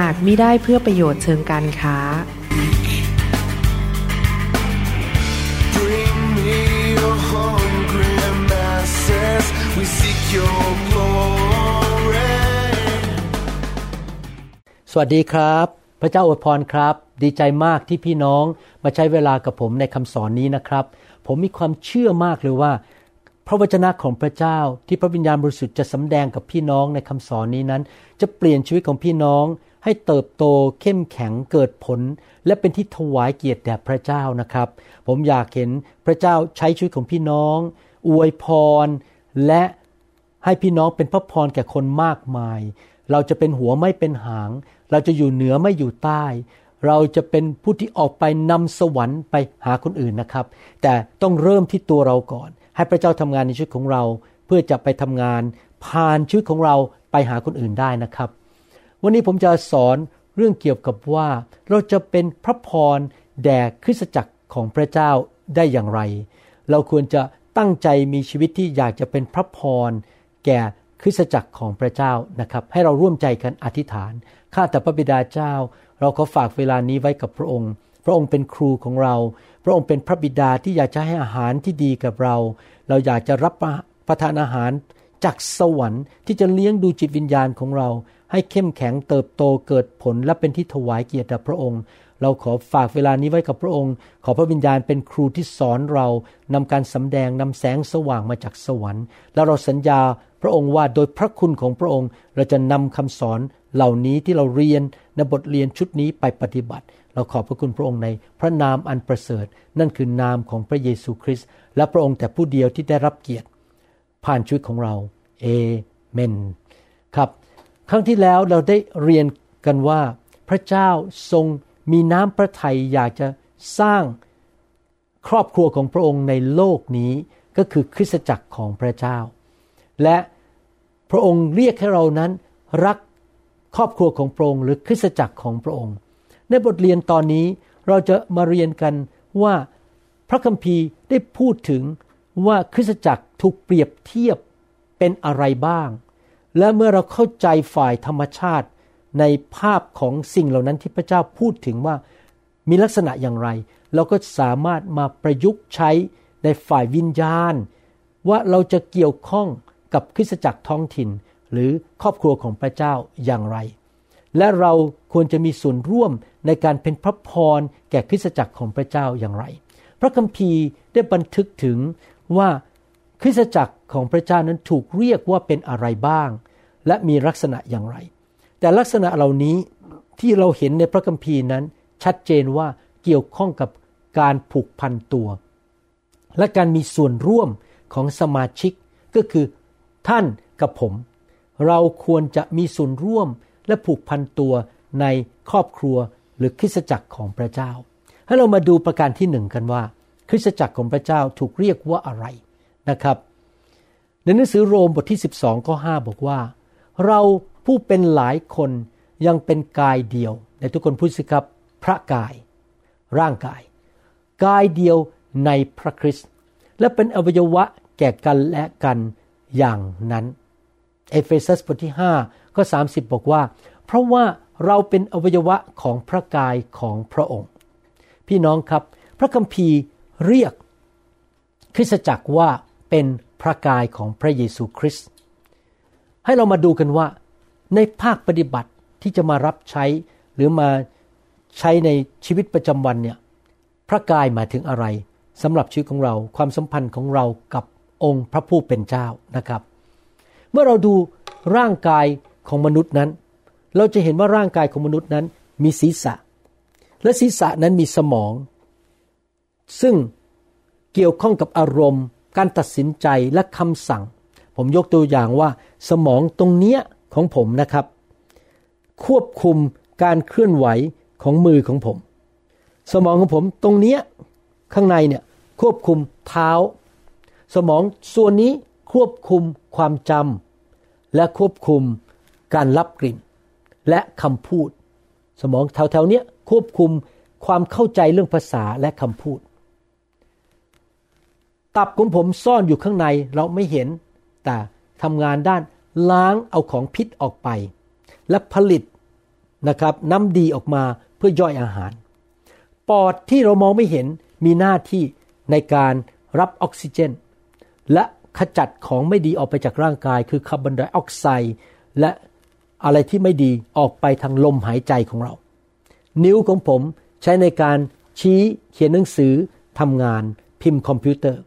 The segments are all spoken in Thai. หากมิได้เพื่อประโยชน์เชิงการค้าสวัสดีครับพระเจ้าอวยพรครับดีใจมากที่พี่น้องมาใช้เวลากับผมในคำสอนนี้นะครับผมมีความเชื่อมากเลยว่าพระวจนะของพระเจ้าที่พระวิญญาณบริสุทธิ์จะสำแดงกับพี่น้องในคำสอนนี้นั้นจะเปลี่ยนชีวิตของพี่น้องให้เติบโตเข้มแข็งเกิดผลและเป็นที่ถวายเกียรติแด่พระเจ้านะครับผมอยากเห็นพระเจ้าใช้ชีวิตของพี่น้องอวยพรและให้พี่น้องเป็นพระพรแก่คนมากมายเราจะเป็นหัวไม่เป็นหางเราจะอยู่เหนือไม่อยู่ใต้เราจะเป็นผู้ที่ออกไปนำสวรรค์ไปหาคนอื่นนะครับแต่ต้องเริ่มที่ตัวเราก่อนให้พระเจ้าทำงานในชีวิตของเราเพื่อจะไปทำงานผ่านชีวิตของเราไปหาคนอื่นได้นะครับวันนี้ผมจะสอนเรื่องเกี่ยวกับว่าเราจะเป็นพระพรแด่คริสตจักรของพระเจ้าได้อย่างไรเราควรจะตั้งใจมีชีวิตที่อยากจะเป็นพระพรแก่คริสตจักรของพระเจ้านะครับให้เราร่วมใจกันอธิษฐานข้าแต่พระบิดาเจ้าเราขอฝากเวลานี้ไว้กับพระองค์พระองค์เป็นครูของเราพระองค์เป็นพระบิดาที่อยากจะให้อาหารที่ดีกับเราเราอยากจะรับประทานอาหารจากสวรรค์ที่จะเลี้ยงดูจิตวิญญาณของเราให้เข้มแข็งเติบโตเกิดผลและเป็นที่ถวายเกียรติแด่พระองค์เราขอฝากเวลานี้ไว้กับพระองค์ขอพระวิญญาณเป็นครูที่สอนเรานำการสำแดงนำแสงสว่างมาจากสวรรค์แล้วเราสัญญาพระองค์ว่าโดยพระคุณของพระองค์เราจะนำคำสอนเหล่านี้ที่เราเรียนในบทเรียนชุดนี้ไปปฏิบัติเราขอบพระคุณพระองค์ในพระนามอันประเสริฐนั่นคือนามของพระเยซูคริสต์และพระองค์แต่ผู้เดียวที่ได้รับเกียรติผ่านชีวิตของเราเอเมนครับครั้งที่แล้วเราได้เรียนกันว่าพระเจ้าทรงมีน้ำพระทัยอยากจะสร้างครอบครัวของพระองค์ในโลกนี้ก็คือคริสตจักรของพระเจ้าและพระองค์เรียกให้เรานั้นรักครอบครัวของพระองค์หรือคริสตจักรของพระองค์ในบทเรียนตอนนี้เราจะมาเรียนกันว่าพระคัมภีร์ได้พูดถึงว่าคริสตจักรถูกเปรียบเทียบเป็นอะไรบ้างและเมื่อเราเข้าใจฝ่ายธรรมชาติในภาพของสิ่งเหล่านั้นที่พระเจ้าพูดถึงว่ามีลักษณะอย่างไรเราก็สามารถมาประยุกต์ใช้ในฝ่ายวิญญาณว่าเราจะเกี่ยวข้องกับคริสตจักรท้องถิ่นหรือครอบครัวของพระเจ้าอย่างไรและเราควรจะมีส่วนร่วมในการเป็นพระพรแก่คริสตจักรของพระเจ้าอย่างไรพระคัมภีร์ได้บันทึกถึงว่าคริสตจักรของพระเจ้านั้นถูกเรียกว่าเป็นอะไรบ้างและมีลักษณะอย่างไรแต่ลักษณะเหล่านี้ที่เราเห็นในพระคัมภีร์นั้นชัดเจนว่าเกี่ยวข้องกับการผูกพันตัวและการมีส่วนร่วมของสมาชิกก็คือท่านกับผมเราควรจะมีส่วนร่วมและผูกพันตัวในครอบครัวหรือคริสตจักรของพระเจ้าให้เรามาดูประการที่1กันว่าคริสตจักรของพระเจ้าถูกเรียกว่าอะไรนะครับในหนังสือโรมบทที่12ข้อ5บอกว่าเราผู้เป็นหลายคนยังเป็นกายเดียวในทุกคนพูดสิครับพระกายร่างกายกายเดียวในพระคริสต์และเป็นอวัยวะแก่กันและกันอย่างนั้นเอเฟซัสบทที่5ข้อ30บอกว่าเพราะว่าเราเป็นอวัยวะของพระกายของพระองค์พี่น้องครับพระคัมภีร์เรียกคริสตจักรว่าเป็นพระกายของพระเยซูคริสต์ให้เรามาดูกันว่าในภาคปฏิบัติที่จะมารับใช้หรือมาใช้ในชีวิตประจำวันเนี่ยพระกายหมายถึงอะไรสำหรับชีวิตของเราความสัมพันธ์ของเรากับองค์พระผู้เป็นเจ้านะครับเมื่อเราดูร่างกายของมนุษย์นั้นเราจะเห็นว่าร่างกายของมนุษย์นั้นมีศีรษะและศีรษะนั้นมีสมองซึ่งเกี่ยวข้องกับอารมณ์การตัดสินใจและคำสั่งผมยกตัวอย่างว่าสมองตรงเนี้ยของผมนะครับควบคุมการเคลื่อนไหว ของมือของผมสมองของผมตรงเนี้ยข้างในเนี่ยควบคุมเท้าสมองส่วนนี้ควบคุมความจำและควบคุมการรับกลิ่นและคำพูดสมองแถวๆเนี้ยควบคุมความเข้าใจเรื่องภาษาและคำพูดตับของผมซ่อนอยู่ข้างในเราไม่เห็นแต่ทำงานด้านล้างเอาของพิษออกไปและผลิตนะครับน้ำดีออกมาเพื่อย่อยอาหารปอดที่เรามองไม่เห็นมีหน้าที่ในการรับออกซิเจนและขจัดของไม่ดีออกไปจากร่างกายคือคาร์บอนไดออกไซด์และอะไรที่ไม่ดีออกไปทางลมหายใจของเรานิ้วของผมใช้ในการชี้เขียนหนังสือทำงานพิมพ์คอมพิวเตอร์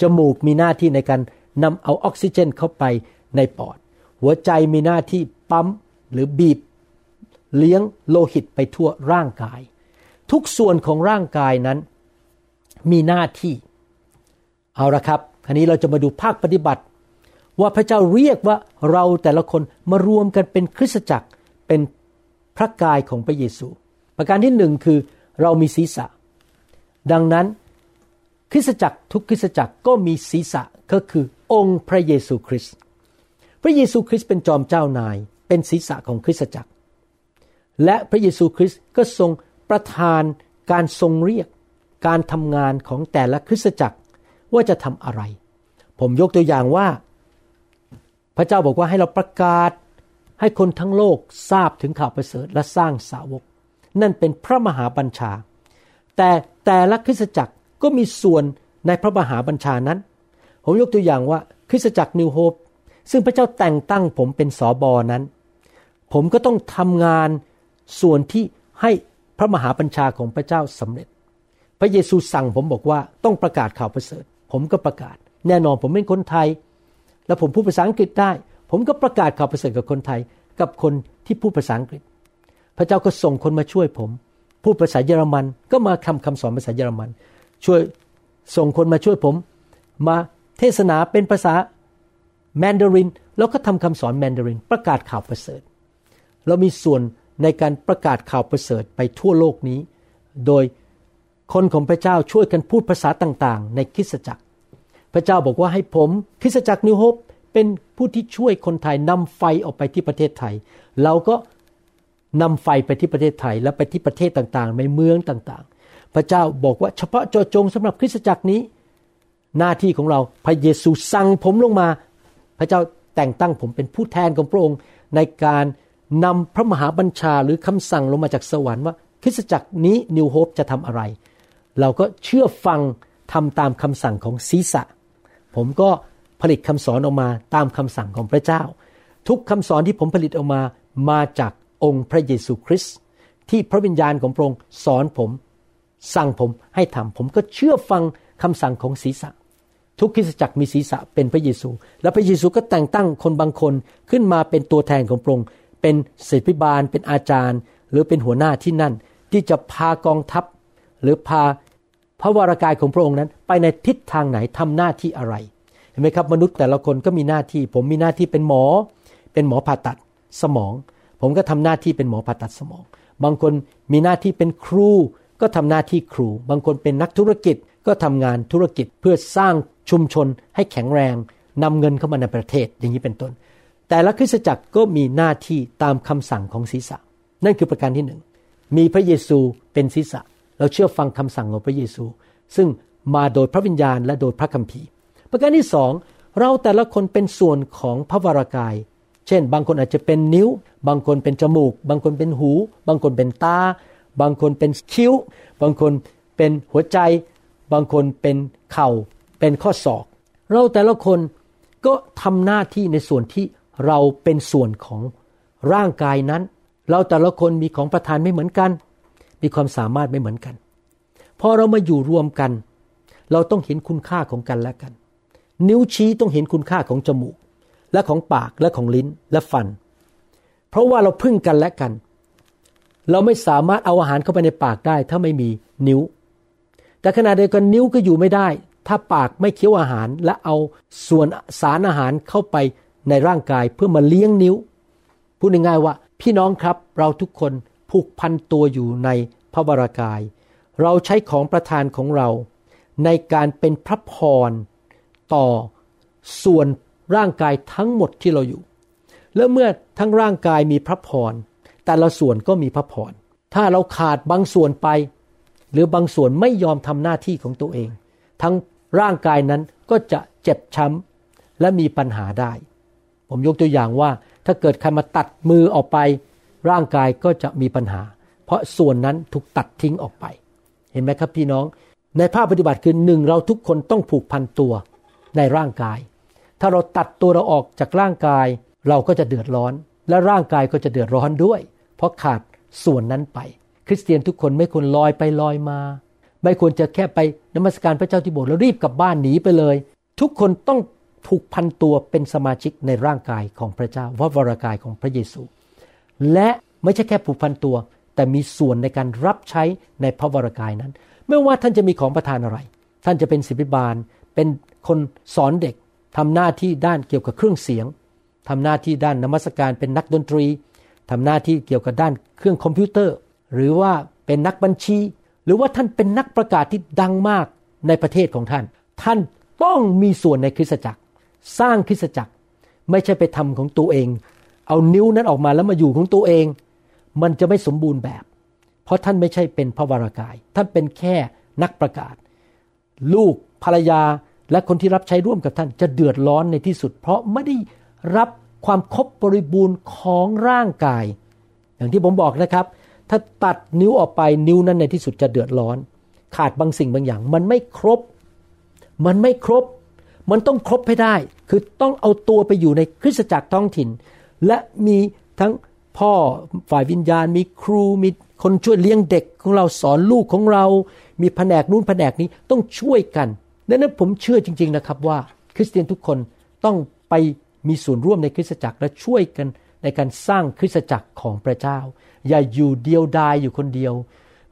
จมูกมีหน้าที่ในการนำเอาออกซิเจนเข้าไปในปอดหัวใจมีหน้าที่ปั๊มหรือบีบเลี้ยงโลหิตไปทั่วร่างกายทุกส่วนของร่างกายนั้นมีหน้าที่เอาละครับคราวนี้เราจะมาดูภาคปฏิบัติว่าพระเจ้าเรียกว่าเราแต่ละคนมารวมกันเป็นคริสตจักรเป็นพระกายของพระเยซูประการที่1คือเรามีศีรษะดังนั้นคริสตจักรทุกคริสตจักรก็มีศีรษะก็คือองค์พระเยซูคริสต์พระเยซูคริสต์เป็นจอมเจ้านายเป็นศีรษะของคริสตจักรและพระเยซูคริสต์ก็ทรงประทานการทรงเรียกการทำงานของแต่ละคริสตจักรว่าจะทำอะไรผมยกตัวอย่างว่าพระเจ้าบอกว่าให้เราประกาศให้คนทั้งโลกทราบถึงข่าวประเสริฐและสร้างสาวกนั่นเป็นพระมหาบัญชาแต่ละคริสตจักรก็มีส่วนในพระมหาบัญชานั้นผมยกตัวอย่างว่าคริสตจักร New Hope ซึ่งพระเจ้าแต่งตั้งผมเป็นสบนั้นผมก็ต้องทำงานส่วนที่ให้พระมหาบัญชาของพระเจ้าสำเร็จพระเยซูสั่งผมบอกว่าต้องประกาศข่าวประเสริฐผมก็ประกาศแน่นอนผมเป็นคนไทยและผมพูดภาษาอังกฤษได้ผมก็ประกาศข่าวประเสริฐกับคนไทยกับคนที่พูดภาษาอังกฤษพระเจ้าก็ส่งคนมาช่วยผมพูดภาษาเยอรมันก็มาคำสอนภาษาเยอรมันช่วยส่งคนมาช่วยผมมาเทศนาเป็นภาษาแมนดารินแล้วก็ทำคำสอนแมนดารินประกาศข่าวประเสริฐเรามีส่วนในการประกาศข่าวประเสริฐไปทั่วโลกนี้โดยคนของพระเจ้าช่วยกันพูดภาษาต่างๆในคริสตจักรพระเจ้าบอกว่าให้ผมคริสตจักรนิวโฮปเป็นผู้ที่ช่วยคนไทยนำไฟออกไปที่ประเทศไทยเราก็นำไฟไปที่ประเทศไทยและไปที่ประเทศต่างๆในเมืองต่างๆพระเจ้าบอกว่าเฉพาะเจาะจงสำหรับคริสตจักรนี้หน้าที่ของเราพระเยซูสั่งผมลงมาพระเจ้าแต่งตั้งผมเป็นผู้แทนของพระองค์ในการนำพระมหาบัญชาหรือคำสั่งลงมาจากสวรรค์ว่าคริสตจักรนี้นิวโฮปจะทำอะไรเราก็เชื่อฟังทำตามคำสั่งของศีรษะผมก็ผลิตคำสอนออกมาตามคำสั่งของพระเจ้าทุกคำสอนที่ผมผลิตออกมาจากองค์พระเยซูคริสต์ที่พระวิญญาณของพระองค์สอนผมสั่งผมให้ทำผมก็เชื่อฟังคำสั่งของศีรษะทุกคริสตจักรมีศีรษะเป็นพระเยซูและพระเยซูก็แต่งตั้งคนบางคนขึ้นมาเป็นตัวแทนของพระองค์เป็นศิษยาภิบาลเป็นอาจารย์หรือเป็นหัวหน้าที่นั่นที่จะพากองทัพหรือพาพระวรกายของพระองค์นั้นไปในทิศทางไหนทำหน้าที่อะไรเห็นไหมครับมนุษย์แต่ละคนก็มีหน้าที่ผมมีหน้าที่เป็นหมอผ่าตัดสมองผมก็ทำหน้าที่เป็นหมอผ่าตัดสมองบางคนมีหน้าที่เป็นครูก็ทำหน้าที่ครูบางคนเป็นนักธุรกิจก็ทำงานธุรกิจเพื่อสร้างชุมชนให้แข็งแรงนำเงินเข้ามาในประเทศอย่างนี้เป็นต้นแต่ละคริสตจักรก็มีหน้าที่ตามคำสั่งของศีรษะนั่นคือประการที่1มีพระเยซูเป็นศีรษะเราเชื่อฟังคำสั่งของพระเยซูซึ่งมาโดยพระวิญญาณและโดยพระคัมภีร์ประการที่2เราแต่ละคนเป็นส่วนของพระวรกายเช่นบางคนอาจจะเป็นนิ้วบางคนเป็นจมูกบางคนเป็นหูบางคนเป็นตาบางคนเป็นคิ้วบางคนเป็นหัวใจบางคนเป็นเข่าเป็นข้อศอกเราแต่ละคนก็ทำหน้าที่ในส่วนที่เราเป็นส่วนของร่างกายนั้นเราแต่ละคนมีของประทานไม่เหมือนกันมีความสามารถไม่เหมือนกันพอเรามาอยู่รวมกันเราต้องเห็นคุณค่าของกันและกันนิ้วชี้ต้องเห็นคุณค่าของจมูกและของปากและของลิ้นและฟันเพราะว่าเราพึ่งกันและกันเราไม่สามารถเอาอาหารเข้าไปในปากได้ถ้าไม่มีนิ้วแต่ขณะเดียวกันนิ้วก็อยู่ไม่ได้ถ้าปากไม่เคี้ยวอาหารและเอาส่วนสารอาหารเข้าไปในร่างกายเพื่อมาเลี้ยงนิ้วพูดง่ายๆว่าพี่น้องครับเราทุกคน ผูกพันตัวอยู่ในพระวรากายเราใช้ของประทานของเราในการเป็นพระพรต่อส่วนร่างกายทั้งหมดที่เราอยู่และเมื่อทั้งร่างกายมีพระพรแต่ละส่วนก็มีพระพรถ้าเราขาดบางส่วนไปหรือบางส่วนไม่ยอมทำหน้าที่ของตัวเองทั้งร่างกายนั้นก็จะเจ็บช้ำและมีปัญหาได้ผมยกตัวอย่างว่าถ้าเกิดใครมาตัดมือออกไปร่างกายก็จะมีปัญหาเพราะส่วนนั้นถูกตัดทิ้งออกไปเห็นไหมครับพี่น้องในภาพปฏิบัติคือหนึ่งเราทุกคนต้องผูกพันตัวในร่างกายถ้าเราตัดตัวเราออกจากร่างกายเราก็จะเดือดร้อนและร่างกายก็จะเดือดร้อนด้วยเพราะขาดส่วนนั้นไปคริสเตียนทุกคนไม่ควรลอยไปลอยมาไม่ควรจะแค่ไปนมัสการพระเจ้าที่โบสถ์แล้วรีบกลับบ้านหนีไปเลยทุกคนต้องผูกพันตัวเป็นสมาชิกในร่างกายของพระเจ้าว่าวรากายของพระเยซูและไม่ใช่แค่ผูกพันตัวแต่มีส่วนในการรับใช้ในพระวรากายนั้นไม่ว่าท่านจะมีของประทานอะไรท่านจะเป็นศิลปิบาลเป็นคนสอนเด็กทำหน้าที่ด้านเกี่ยวกับเครื่องเสียงทำหน้าที่ด้านนมัสการเป็นนักดนตรีทำหน้าที่เกี่ยวกับด้านเครื่องคอมพิวเตอร์หรือว่าเป็นนักบัญชีหรือว่าท่านเป็นนักประกาศที่ดังมากในประเทศของท่านท่านต้องมีส่วนในคริสตจักรสร้างคริสตจักรไม่ใช่ไปทำของตัวเองเอานิ้วนั้นออกมาแล้วมาอยู่ของตัวเองมันจะไม่สมบูรณ์แบบเพราะท่านไม่ใช่เป็นพระวรากายท่านเป็นแค่นักประกาศลูกภรรยาและคนที่รับใช้ร่วมกับท่านจะเดือดร้อนในที่สุดเพราะไม่ได้รับความครบบริบูรณ์ของร่างกายอย่างที่ผมบอกนะครับถ้าตัดนิ้วออกไปนิ้วนั้นในที่สุดจะเดือดร้อนขาดบางสิ่งบางอย่างมันไม่ครบมันต้องครบให้ได้คือต้องเอาตัวไปอยู่ในคริสตจักรท้องถิ่นและมีทั้งพ่อฝ่ายวิญญาณมีครูมีคนช่วยเลี้ยงเด็กของเราสอนลูกของเรามีแผนกนู้นแผนกนี้ต้องช่วยกันดังนั้นผมเชื่อจริงๆนะครับว่าคริสเตียนทุกคนต้องไปมีส่วนร่วมในคริสตจักรและช่วยกันในการสร้างคริสตจักรของพระเจ้าอย่าอยู่เดียวดายอยู่คนเดียว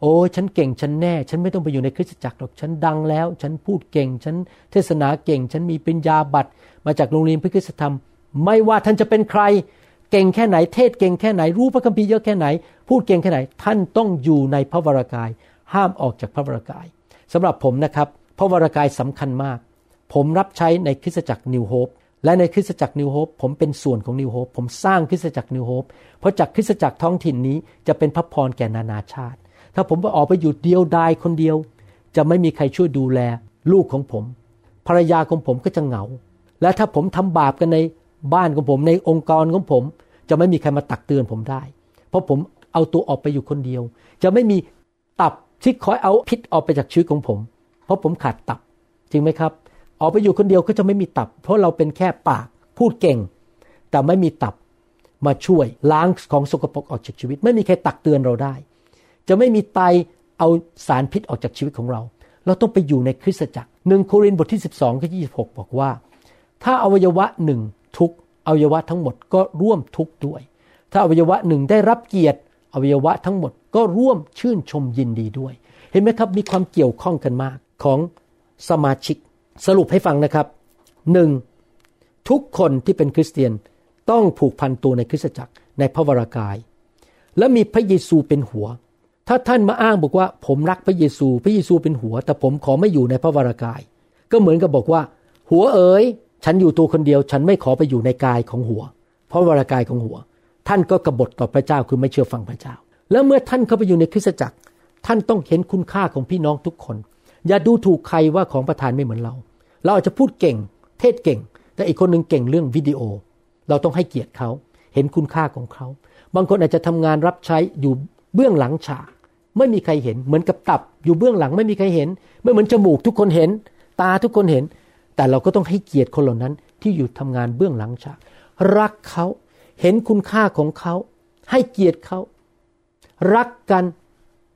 โอ้ฉันเก่งฉันแน่ฉันไม่ต้องไปอยู่ในคริสตจักรหรอกฉันดังแล้วฉันพูดเก่งฉันเทศนาเก่งฉันมีปริญญาบัตรมาจากโรงเรียนพระคริสตธรรมไม่ว่าท่านจะเป็นใครเก่งแค่ไหนเทศเก่งแค่ไหนรู้พระคัมภีร์เยอะแค่ไหนพูดเก่งแค่ไหนท่านต้องอยู่ในพระวรากายห้ามออกจากพระวรากายสำหรับผมนะครับพระวรากายสำคัญมากผมรับใช้ในคริสตจักร New Hopeและในคริสตจักร New Hope ผมเป็นส่วนของ New Hope ผมสร้างคริสตจักร New Hope เพราะจากคริสตจักรท้องถิ่นนี้จะเป็นพระพรแก่นานาชาติถ้าผมออกไปอยู่เดียวดายคนเดียวจะไม่มีใครช่วยดูแลลูกของผมภรรยาของผมก็จะเหงาและถ้าผมทำบาปกันในบ้านของผมในองค์กรของผมจะไม่มีใครมาตักเตือนผมได้เพราะผมเอาตัวออกไปอยู่คนเดียวจะไม่มีตับที่คอยเอาพิษออกไปจากชีวิตของผมเพราะผมขาดตับจริงไหมครับออกไปอยู่คนเดียวก็จะไม่มีตับเพราะเราเป็นแค่ปากพูดเก่งแต่ไม่มีตับมาช่วยล้างของสกปรกออกจากชีวิตไม่มีใครตักเตือนเราได้จะไม่มีไตเอาสารพิษออกจากชีวิตของเราเราต้องไปอยู่ในคริสตจักร1โครินธ์บทที่12ข้อ26บอกว่าถ้าอวัยวะ1ทุกข์อวัยวะทั้งหมดก็ร่วมทุกข์ด้วยถ้าอวัยวะ1ได้รับเกียรติอวัยวะทั้งหมดก็ร่วมชื่นชมยินดีด้วยเห็นไหมครับมีความเกี่ยวข้องกันมากของสมาชิกสรุปให้ฟังนะครับ 1. ทุกคนที่เป็นคริสเตียนต้องผูกพันตัวในคริสตจักรในพระวรากายและมีพระเยซูเป็นหัวถ้าท่านมาอ้างบอกว่าผมรักพระเยซูพระเยซูเป็นหัวแต่ผมขอไม่อยู่ในพระวรากายก็เหมือนกับบอกว่าหัวเอ๋ยฉันอยู่ตัวคนเดียวฉันไม่ขอไปอยู่ในกายของหัวพระวรากายของหัวท่านก็กบฏต่อพระเจ้าคือไม่เชื่อฟังพระเจ้าและเมื่อท่านเข้าไปอยู่ในคริสตจักรท่านต้องเห็นคุณค่าของพี่น้องทุกคนอย่าดูถูกใครว่าของประทานไม่เหมือนเราเราอาจจะพูดเก่งเทศเก่งแต่อีกคนนึงเก่งเรื่องวิดีโอเราต้องให้เกียรติเขาเห็นคุณค่าของเขาบางคนอาจจะทำงานรับใช้อยู่เบื้องหลังฉากไม่มีใครเห็นเหมือนกับตับอยู่เบื้องหลังไม่มีใครเห็นไม่เหมือนจมูกทุกคนเห็นตาทุกคนเห็นแต่เราก็ต้องให้เกียรติคนเหล่านั้นที่อยู่ทำงานเบื้องหลังฉากรักเขาเห็นคุณค่าของเขาให้เกียรติเขารักกัน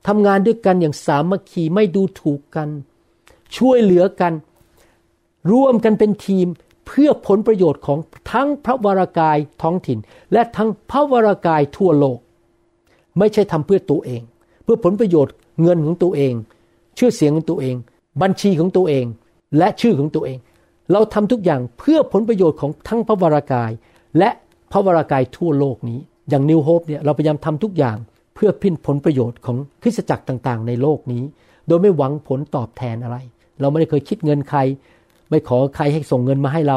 ทำงานด้วยกันอย่างสามัคคีไม่ดูถูกกันช่วยเหลือกันร่วมกันเป็นทีมเพื่อผลประโยชน์ของทั้งพระวรากายท้องถิ่นและทั้งพระวรากายทั่วโลกไม่ใช่ทำเพื่อตัวเองเพื่อผลประโยชน์เงินของตัวเองชื่อเสียงของตัวเองบัญชีของตัวเองและชื่อของตัวเองเราทำทุกอย่างเพื่อผลประโยชน์ของทั้งพระวรากายและพระวรากายทั่วโลกนี้อย่าง New Hope เนี่ยเราพยายามทำทุกอย่าง เพื่อพินผลประโยชน์ของคริสตจักรต่างๆในโลกนี้โดยไม่หวังผลตอบแทนอะไรเราไม่ได้เคยคิดเงินใครไม่ขอใครให้ส่งเงินมาให้เร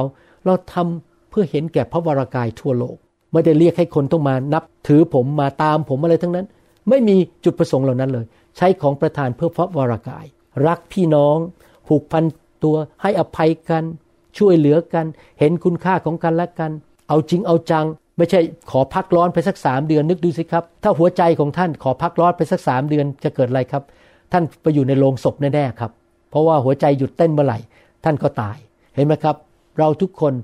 าทำเพื่อเห็นแก่พระวรกายทั่วโลกไม่ได้เรียกให้คนต้องมานับถือผมมาตามผมอะไรทั้งนั้นไม่มีจุดประสงค์เหล่านั้นเลยใช้ของประทานเพื่อพระวรกายรักพี่น้องผูกพันตัวให้อภัยกันช่วยเหลือกันเห็นคุณค่าของกันและกันเอาจริงเอาจังไม่ใช่ขอพักร้อนไปสัก3เดือนนึกดูสิครับถ้าหัวใจของท่านขอพักร้อนไปสัก3เดือนจะเกิดอะไรครับท่านไปอยู่ในโรงศพแน่ๆครับเพราะว่าหัวใจหยุดเต้นเมื่อไหร่ท่านก็ตายเห็นไหมครับเราทุกคน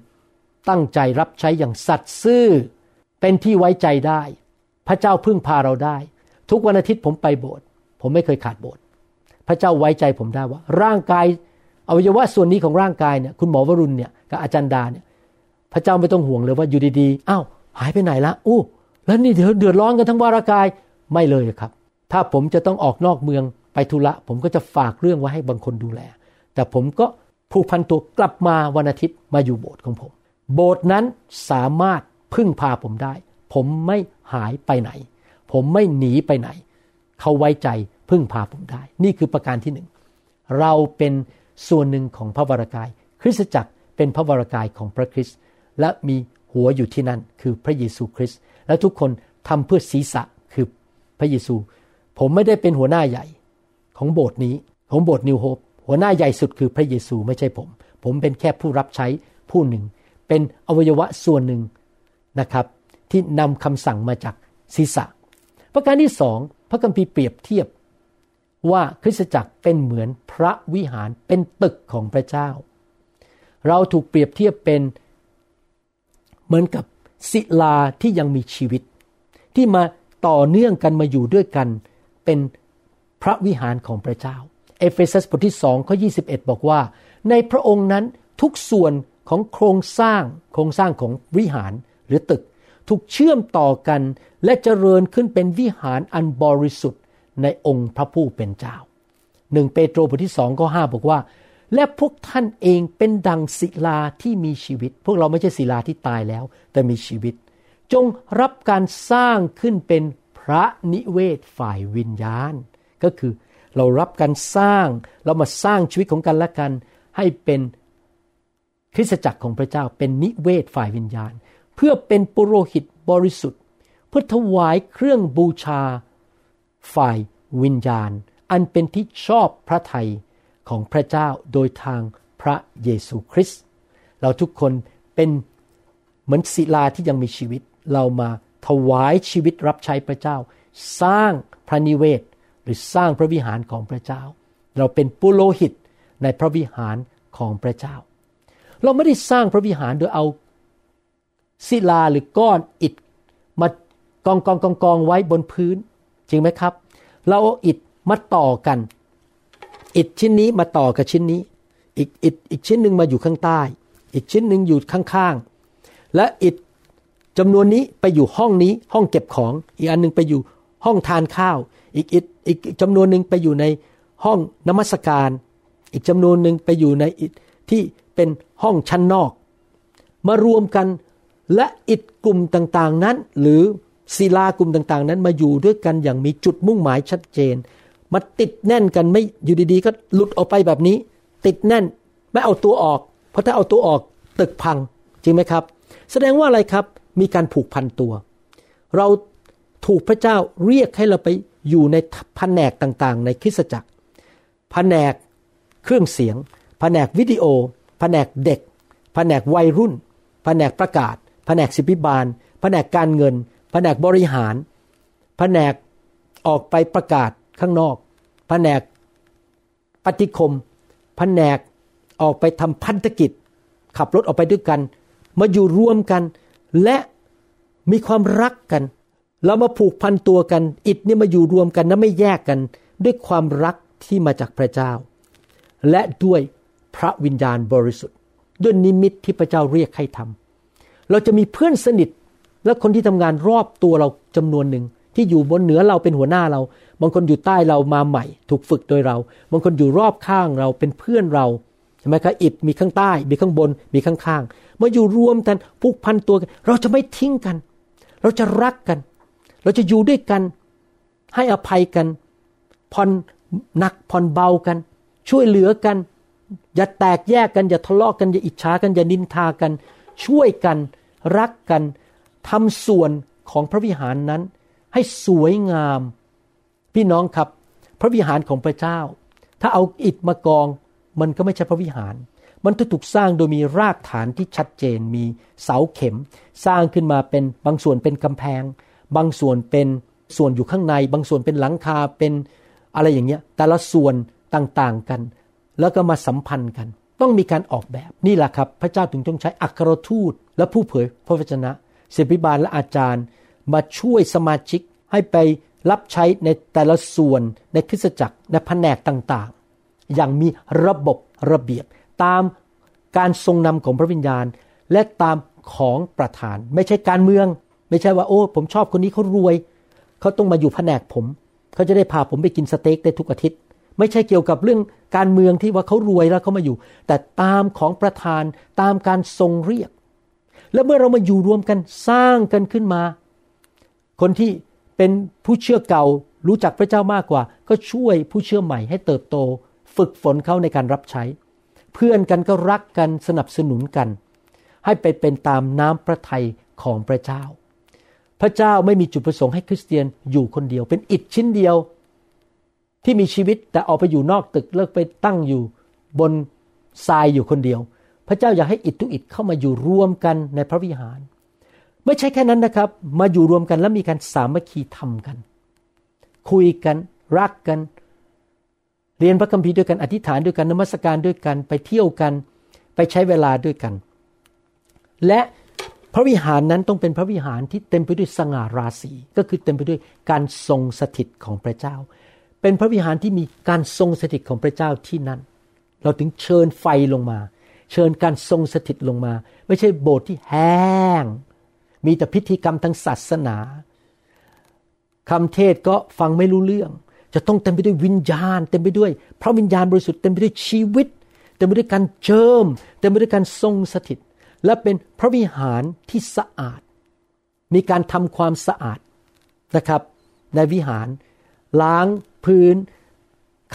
ตั้งใจรับใช้อย่างสัตย์ซื่อเป็นที่ไว้ใจได้พระเจ้าพึ่งพาเราได้ทุกวันอาทิตย์ผมไปโบสถ์ผมไม่เคยขาดโบสถ์พระเจ้าไว้ใจผมได้ว่าร่างกายอวัยวะส่วนนี้ของร่างกายเนี่ยคุณหมอวรุณเนี่ยกับอาจารย์ดาเนี่ยพระเจ้าไม่ต้องห่วงเลยว่าอยู่ดีๆอ้าวหายไปไหนละแล้วนี่เดือดร้อนกันทั้งวรกายไม่เลยครับถ้าผมจะต้องออกนอกเมืองไปธุระผมก็จะฝากเรื่องไว้ให้บางคนดูแลแต่ผมก็ผูกพันตัวกลับมาวันอาทิตย์มาอยู่โบสถ์ของผมโบสถ์นั้นสามารถพึ่งพาผมได้ผมไม่หายไปไหนผมไม่หนีไปไหนเขาไว้ใจพึ่งพาผมได้นี่คือประการที่หนึ่งเราเป็นส่วนหนึ่งของพระวรกายคริสตจักรเป็นพระวรกายของพระคริสต์และมีหัวอยู่ที่นั่นคือพระเยซูคริสต์และทุกคนทำเพื่อศีรษะคือพระเยซูผมไม่ได้เป็นหัวหน้าใหญ่ของโบสถ์นี้ของโบสถ์ New Hope หัวหน้าใหญ่สุดคือพระเยซูไม่ใช่ผมเป็นแค่ผู้รับใช้ผู้หนึ่งเป็นอวัยวะส่วนหนึ่งนะครับที่นำคำสั่งมาจากศีรษะประการที่สองพระคัมภีร์เปรียบเทียบว่าคริสตจักรเป็นเหมือนพระวิหารเป็นตึกของพระเจ้าเราถูกเปรียบเทียบเป็นเหมือนกับศิลาที่ยังมีชีวิตที่มาต่อเนื่องกันมาอยู่ด้วยกันเป็นพระวิหารของพระเจ้าเอเฟซัสบทที่2ข้อ21บอกว่าในพระองค์นั้นทุกส่วนของโครงสร้างของวิหารหรือตึกถูกเชื่อมต่อกันและเจริญขึ้นเป็นวิหารอันบริสุทธิ์ในองค์พระผู้เป็นเจ้า1เปโตรบทที่2ข้อ5บอกว่าและพวกท่านเองเป็นดังศิลาที่มีชีวิตพวกเราไม่ใช่ศิลาที่ตายแล้วแต่มีชีวิตจงรับการสร้างขึ้นเป็นพระนิเวศฝ่ายวิญญาณก็คือเรารับการสร้างเรามาสร้างชีวิตของกันและกันให้เป็นคริสตจักรของพระเจ้าเป็นนิเวศฝ่ายวิญญาณเพื่อเป็นปุโรหิตบริสุทธิ์เพื่อถวายเครื่องบูชาฝ่ายวิญญาณอันเป็นที่ชอบพระทัยของพระเจ้าโดยทางพระเยซูคริสต์เราทุกคนเป็นเหมือนศิลาที่ยังมีชีวิตเรามาถวายชีวิตรับใช้พระเจ้าสร้างพระนิเวศหรือสร้างพระวิหารของพระเจ้าเราเป็นปุโรหิตในพระวิหารของพระเจ้าเราไม่ได้สร้างพระวิหารโดยเอาศิลาหรือก้อนอิฐมากองไว้บนพื้นจริงไหมครับเราเอาอิฐมาต่อกันอิฐชิ้นนี้มาต่อกับชิ้นนี้อีกชิ้นหนึ่งมาอยู่ข้างใต้อีกชิ้นหนึ่งอยู่ข้างๆและอิฐจำนวนนี้ไปอยู่ห้องนี้ห้องเก็บของอีกอันนึงไปอยู่ห้องทานข้าวอีกจำนวนนึงไปอยู่ในห้องนมัสการอีกจำนวนนึงไปอยู่ในอิฐที่เป็นห้องชั้นนอกมารวมกันและอิฐกลุ่มต่างๆนั้นหรือศิลากลุ่มต่างๆนั้นมาอยู่ด้วยกันอย่างมีจุดมุ่งหมายชัดเจนมาติดแน่นกันไม่อยู่ดีๆก็หลุดออกไปแบบนี้ติดแน่นไม่เอาตัวออกเพราะถ้าเอาตัวออกตึกพังจริงไหมครับแสดงว่าอะไรครับมีการผูกพันตัวเราถูกพระเจ้าเรียกให้เราไปอยู่ในแผนกต่างๆในคริสตจักรแผนกเครื่องเสียงแผนกวิดีโอแผนกเด็กแผนกวัยรุ่นแผนกประกาศแผนกศิบิบาลแผนกการเงินแผนกบริหารแผนกออกไปประกาศข้างนอกแผนกปฏิคมแผนกออกไปทำพันธกิจขับรถออกไปด้วยกันมาอยู่รวมกันและมีความรักกันแล้วมาผูกพันตัวกันอิฐนี่มาอยู่รวมกันนะไม่แยกกันด้วยความรักที่มาจากพระเจ้าและด้วยพระวิญญาณบริสุทธิ์ด้วยนิมิตที่พระเจ้าเรียกให้ทำเราจะมีเพื่อนสนิทและคนที่ทำงานรอบตัวเราจำนวนหนึ่งที่อยู่บนเหนือเราเป็นหัวหน้าเราบางคนอยู่ใต้เรามาใหม่ถูกฝึกโดยเราบางคนอยู่รอบข้างเราเป็นเพื่อนเราใช่ไหมครับอิฐมีข้างใต้มีข้างบนมีข้างข้างมาอยู่รวมกันผูกพันตัวกันเราจะไม่ทิ้งกันเราจะรักกันเราจะอยู่ด้วยกัน ให้อภัยกันผ่อนหนักผ่อนเบากันช่วยเหลือกันอย่าแตกแยกกันอย่าทะเลาะกันอย่าอิจฉากันอย่านินทากันช่วยกันรักกันทำส่วนของพระวิหารนั้นให้สวยงามพี่น้องครับพระวิหารของพระเจ้าถ้าเอาอิฐมากองมันก็ไม่ใช่พระวิหารมันถูกสร้างโดยมีรากฐานที่ชัดเจนมีเสาเข็มสร้างขึ้นมาเป็นบางส่วนเป็นกำแพงบางส่วนเป็นส่วนอยู่ข้างในบางส่วนเป็นหลังคาเป็นอะไรอย่างเงี้ยแต่ละส่วนต่างๆกันแล้วก็มาสัมพันธ์กันต้องมีการออกแบบนี่แหละครับพระเจ้าถึงต้องใช้อัครทูตและผู้เผยพระวจนะศิษยาภิบาลและอาจารย์มาช่วยสมาชิกให้ไปรับใช้ในแต่ละส่วนในคริสตจักรในแผนกต่างๆอย่างมีระบบระเบียบตามการทรงนำของพระวิญญาณและตามของประธานไม่ใช่การเมืองไม่ใช่ว่าโอ้ผมชอบคนนี้เขารวยเขาต้องมาอยู่แผนกผมเขาจะได้พาผมไปกินสเต็กได้ทุกอาทิตย์ไม่ใช่เกี่ยวกับเรื่องการเมืองที่ว่าเขารวยแล้วเขามาอยู่แต่ตามของประธานตามการทรงเรียกและเมื่อเรามาอยู่รวมกันสร้างกันขึ้นมาคนที่เป็นผู้เชื่อเก่ารู้จักพระเจ้ามากกว่าก็ช่วยผู้เชื่อใหม่ให้เติบโตฝึกฝนเขาในการรับใช้เพื่อนกันก็รักกันสนับสนุนกันให้เป็นตามน้ำพระทัยของพระเจ้าพระเจ้าไม่มีจุดประสงค์ให้คริสเตียนอยู่คนเดียวเป็นอิฐชิ้นเดียวที่มีชีวิตแต่ออกไปอยู่นอกตึกเลิกไปตั้งอยู่บนทรายอยู่คนเดียวพระเจ้าอยากให้อิฐทุกอิฐเข้ามาอยู่รวมกันในพระวิหารไม่ใช่แค่นั้นนะครับมาอยู่รวมกันแล้วมีการสามัคคีธรรมกันคุยกันรักกันเรียนพระคัมภีร์ด้วยกันอธิษฐานด้วยกันนมัสการด้วยกันไปเที่ยวกันไปใช้เวลาด้วยกันและพระวิหารนั้นต้องเป็นพระวิหารที่เต็มไปด้วยสง่าราศีก็คือเต็มไปด้วยการทรงสถิตของพระเจ้าเป็นพระวิหารที่มีการทรงสถิตของพระเจ้าที่นั่นเราถึงเชิญไฟลงมาเชิญการทรงสถิตลงมาไม่ใช่โบสถ์ที่แห้งมีแต่พิธีกรรมทางศาสนาคำเทศก็ฟังไม่รู้เรื่องจะต้องเต็มไปด้วยวิญญาณเต็มไปด้วยพระวิญญาณบริสุทธิ์เต็มไปด้วยชีวิตเต็มไปด้วยการเจิมเต็มไปด้วยการทรงสถิตและเป็นพระวิหารที่สะอาดมีการทำความสะอาดนะครับในวิหารล้างพื้น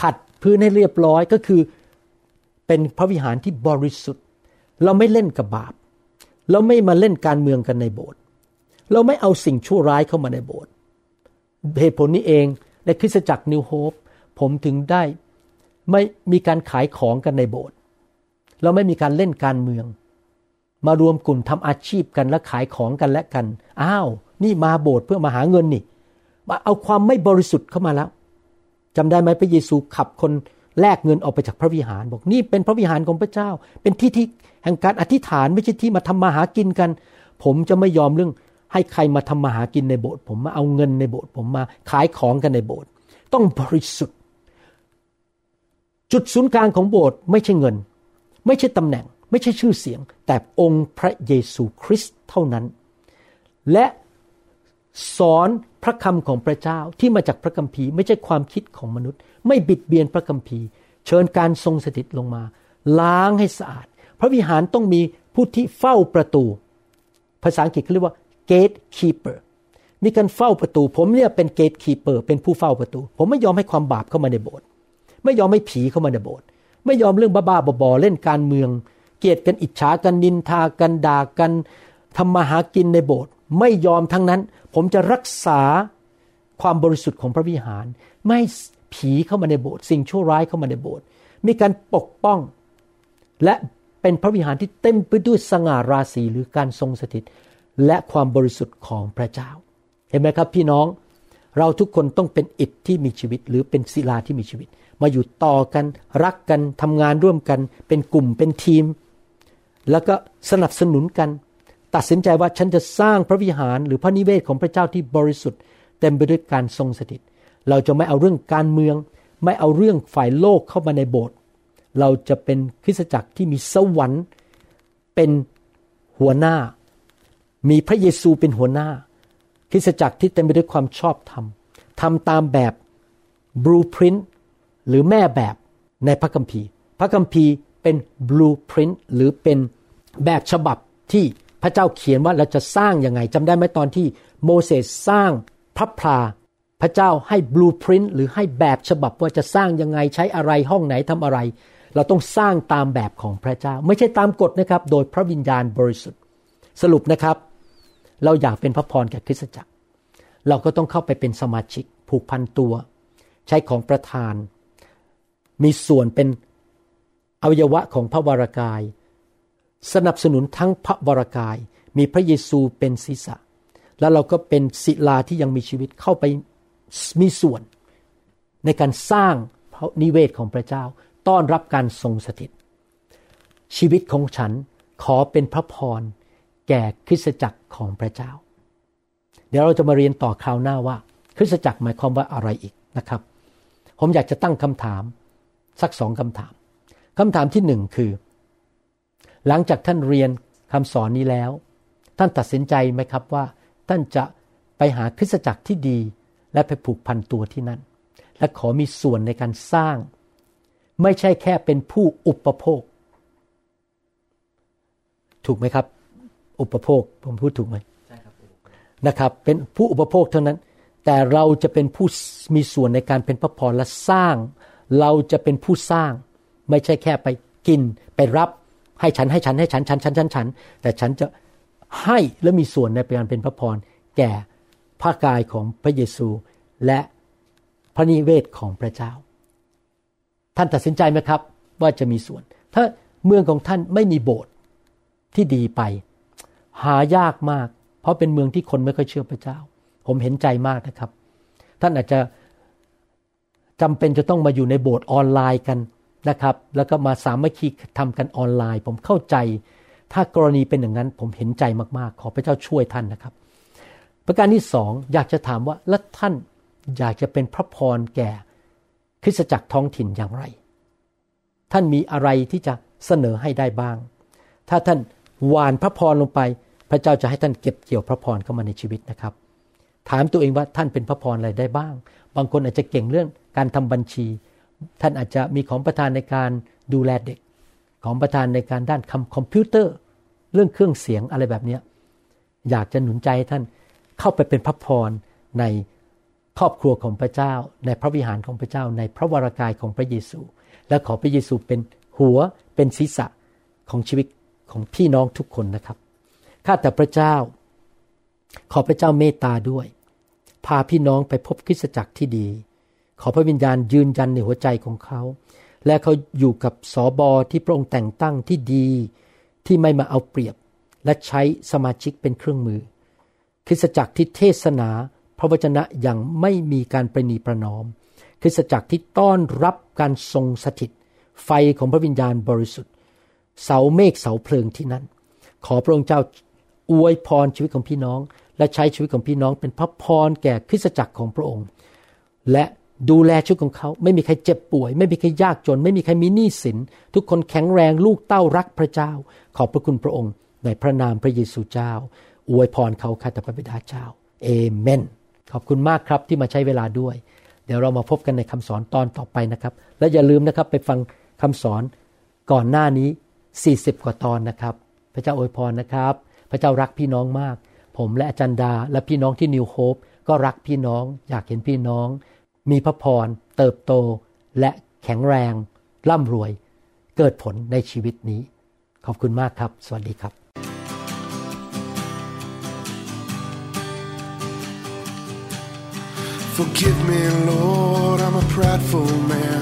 ขัดพื้นให้เรียบร้อยก็คือเป็นพระวิหารที่บริสุทธิ์เราไม่เล่นกับบาปเราไม่มาเล่นการเมืองกันในโบสถ์เราไม่เอาสิ่งชั่วร้ายเข้ามาในโบสถ์เหตุผลนี้เองในคริสตจักร New Hope ผมถึงได้ไม่มีการขายของกันในโบสถ์เราไม่มีการเล่นการเมืองมารวมกลุ่มทำอาชีพกันและขายของกันและกันอ้าวนี่มาโบสถ์เพื่อมาหาเงินนี่มาเอาความไม่บริสุทธิ์เข้ามาแล้วจำได้ไหมพระเยซูขับคนแลกเงินออกไปจากพระวิหารบอกนี่เป็นพระวิหารของพระเจ้าเป็นที่ที่แห่งการอธิษฐานไม่ใช่ที่มาทำมาหากินกันผมจะไม่ยอมเรื่องให้ใครมาทำมาหากินในโบสถ์ผมมาเอาเงินในโบสถ์ผมมาขายของกันในโบสถ์ต้องบริสุทธิ์จุดศูนย์กลางของโบสถ์ไม่ใช่เงินไม่ใช่ตำแหน่งไม่ใช่ชื่อเสียงแต่องค์พระเยซูคริสต์เท่านั้นและสอนพระคำของพระเจ้าที่มาจากพระคัมภีร์ไม่ใช่ความคิดของมนุษย์ไม่บิดเบียนพระคัมภีร์เชิญการทรงสถิตลงมาล้างให้สะอาดพระวิหารต้องมีผู้ที่เฝ้าประตูภาษาอังกฤษเขาเรียกว่า gatekeeper มีการเฝ้าประตูผมเนี่ยเป็น gatekeeper เป็นผู้เฝ้าประตูผมไม่ยอมให้ความบาปเข้ามาในโบสถ์ไม่ยอมให้ผีเข้ามาในโบสถ์ไม่ยอมเรื่องบ้าๆบอๆเล่นการเมืองเกลียดกันอิจฉากันนินทากันด่ากันทำมาหากินในโบสถ์ไม่ยอมทั้งนั้นผมจะรักษาความบริสุทธิ์ของพระวิหารไม่ผีเข้ามาในโบสถ์สิ่งชั่วร้ายเข้ามาในโบสถ์มีการปกป้องและเป็นพระวิหารที่เต็มไปด้วยสง่าราศีหรือการทรงสถิตและความบริสุทธิ์ของพระเจ้าเห็นไหมครับพี่น้องเราทุกคนต้องเป็นอิฐที่มีชีวิตหรือเป็นศิลาที่มีชีวิตมาอยู่ต่อกันรักกันทำงานร่วมกันเป็นกลุ่มเป็นทีมแล้วก็สนับสนุนกันตัดสินใจว่าฉันจะสร้างพระวิหารหรือพระนิเวศของพระเจ้าที่บริสุทธิ์เต็มไปด้วยการทรงสถิตเราจะไม่เอาเรื่องการเมืองไม่เอาเรื่องฝ่ายโลกเข้ามาในโบสถ์เราจะเป็นคริสตจักรที่มีสวรรค์เป็นหัวหน้ามีพระเยซูเป็นหัวหน้าคริสตจักรที่เต็มไปด้วยความชอบธรรมทำตามแบบ blueprint หรือแม่แบบในพระคัมภีร์พระคัมภีร์เป็น blueprint หรือเป็นแบบฉบับที่พระเจ้าเขียนว่าเราจะสร้างยังไงจำได้ไหมตอนที่โมเสสสร้างพระพลา พระเจ้าให้บลูพรินท์หรือให้แบบฉบับว่าจะสร้างยังไงใช้อะไรห้องไหนทำอะไรเราต้องสร้างตามแบบของพระเจ้าไม่ใช่ตามกฎนะครับโดยพระวิญญาณบริสุทธิ์สรุปนะครับเราอยากเป็นพระพรแก่คริสตจักรเราก็ต้องเข้าไปเป็นสมาชิกผูกพันตัวใช้ของประทานมีส่วนเป็นอวัยวะของพระวรกายสนับสนุนทั้งพระวรกายมีพระเยซูเป็นศีรษะแล้วเราก็เป็นศิลาที่ยังมีชีวิตเข้าไปมีส่วนในการสร้างพระนิเวศของพระเจ้าต้อนรับการทรงสถิตชีวิตของฉันขอเป็นพระพรแก่คริสตจักรของพระเจ้าเดี๋ยวเราจะมาเรียนต่อคราวหน้าว่าคริสตจักรหมายความว่าอะไรอีกนะครับผมอยากจะตั้งคำถามสัก2คำถามคำถามที่1คือหลังจากท่านเรียนคำสอนนี้แล้วท่านตัดสินใจไหมครับว่าท่านจะไปหาคริสตจักรที่ดีและไปผูกพันตัวที่นั่นและขอมีส่วนในการสร้างไม่ใช่แค่เป็นผู้อุปโภคถูกไหมครับอุปโภคผมพูดถูกไหมใช่ครับนะครับเป็นผู้อุปโภคเท่านั้นแต่เราจะเป็นผู้มีส่วนในการเป็นพระพรและสร้างเราจะเป็นผู้สร้างไม่ใช่แค่ไปกินไปรับให้ฉันแต่ฉันจะให้และมีส่วนในการเป็นพระพรแก่พระกายของพระเยซูและพระนิเวศของพระเจ้าท่านตัดสินใจไหมครับว่าจะมีส่วนถ้าเมืองของท่านไม่มีโบสถ์ที่ดีไปหายากมากเพราะเป็นเมืองที่คนไม่ค่อยเชื่อพระเจ้าผมเห็นใจมากนะครับท่านอาจจะจำเป็นจะต้องมาอยู่ในโบสถ์ออนไลน์กันนะครับแล้วก็มาสามัคคีทำกันออนไลน์ผมเข้าใจถ้ากรณีเป็นอย่างนั้นผมเห็นใจมากๆขอพระเจ้าช่วยท่านนะครับประการที่2อยากจะถามว่าแล้วท่านอยากจะเป็นพระพรแก่คริสตจักรท้องถิ่นอย่างไรท่านมีอะไรที่จะเสนอให้ได้บ้างถ้าท่านหว่านพระพรลงไปพระเจ้าจะให้ท่านเก็บเกี่ยวพระพรเข้ามาในชีวิตนะครับถามตัวเองว่าท่านเป็นพระพรอะไรได้บ้างบางคนอาจจะเก่งเรื่องการทำบัญชีท่านอาจจะมีของประทานในการดูแลเด็กของประทานในการด้านคอมพิวเตอร์เรื่องเครื่องเสียงอะไรแบบนี้อยากจะหนุนใจให้ท่านเข้าไปเป็นพระพรในครอบครัวของพระเจ้าในพระวิหารของพระเจ้าในพระวรกายของพระเยซูและขอพระเยซูเป็นหัวเป็นศีรษะของชีวิตของพี่น้องทุกคนนะครับข้าแต่พระเจ้าขอพระเจ้าเมตตาด้วยพาพี่น้องไปพบคริสตจักรที่ดีขอพระวิญญาณยืนยันในหัวใจของเขาและเขาอยู่กับสบที่พระองค์แต่งตั้งที่ดีที่ไม่มาเอาเปรียบและใช้สมาชิกเป็นเครื่องมือคริสตจักรที่เทศนาพระวจนะอย่างไม่มีการประนีประนอมคริสตจักรที่ต้อนรับการทรงสถิตไฟของพระวิญญาณบริสุทธิ์เสาเมฆเสาเพลิงที่นั่นขอพระองค์เจ้าอวยพรชีวิตของพี่น้องและใช้ชีวิตของพี่น้องเป็นพระพรแก่คริสตจักรของพระองค์และดูแลชีวิตของเขาไม่มีใครเจ็บป่วยไม่มีใครยากจนไม่มีใครมีหนี้สินทุกคนแข็งแรงลูกเต้ารักพระเจ้าขอบพระคุณพระองค์ในพระนามพระเยซูเจ้าอวยพรเขาข้าแต่พระบิดาเจ้าเอเมนขอบคุณมากครับที่มาใช้เวลาด้วยเดี๋ยวเรามาพบกันในคำสอนตอนต่อไปนะครับและอย่าลืมนะครับไปฟังคำสอนก่อนหน้านี้40กว่าตอนนะครับพระเจ้าอวยพรนะครับพระเจ้ารักพี่น้องมากผมและอาจารย์ดาและพี่น้องที่ New Hope ก็รักพี่น้องอยากเห็นพี่น้องมีพระพรเติบโตและแข็งแรงร่ำรวยเกิดผลในชีวิตนี้ขอบคุณมากครับสวัสดีครับForgive me, Lord, I'm a prideful man,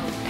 ท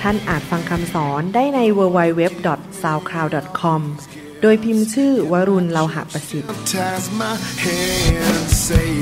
ท่านอาจฟังคำสอนได้ใน www.soundcloud.com โดยพิมพ์ชื่อวรุณเลาหะประสิทธิ์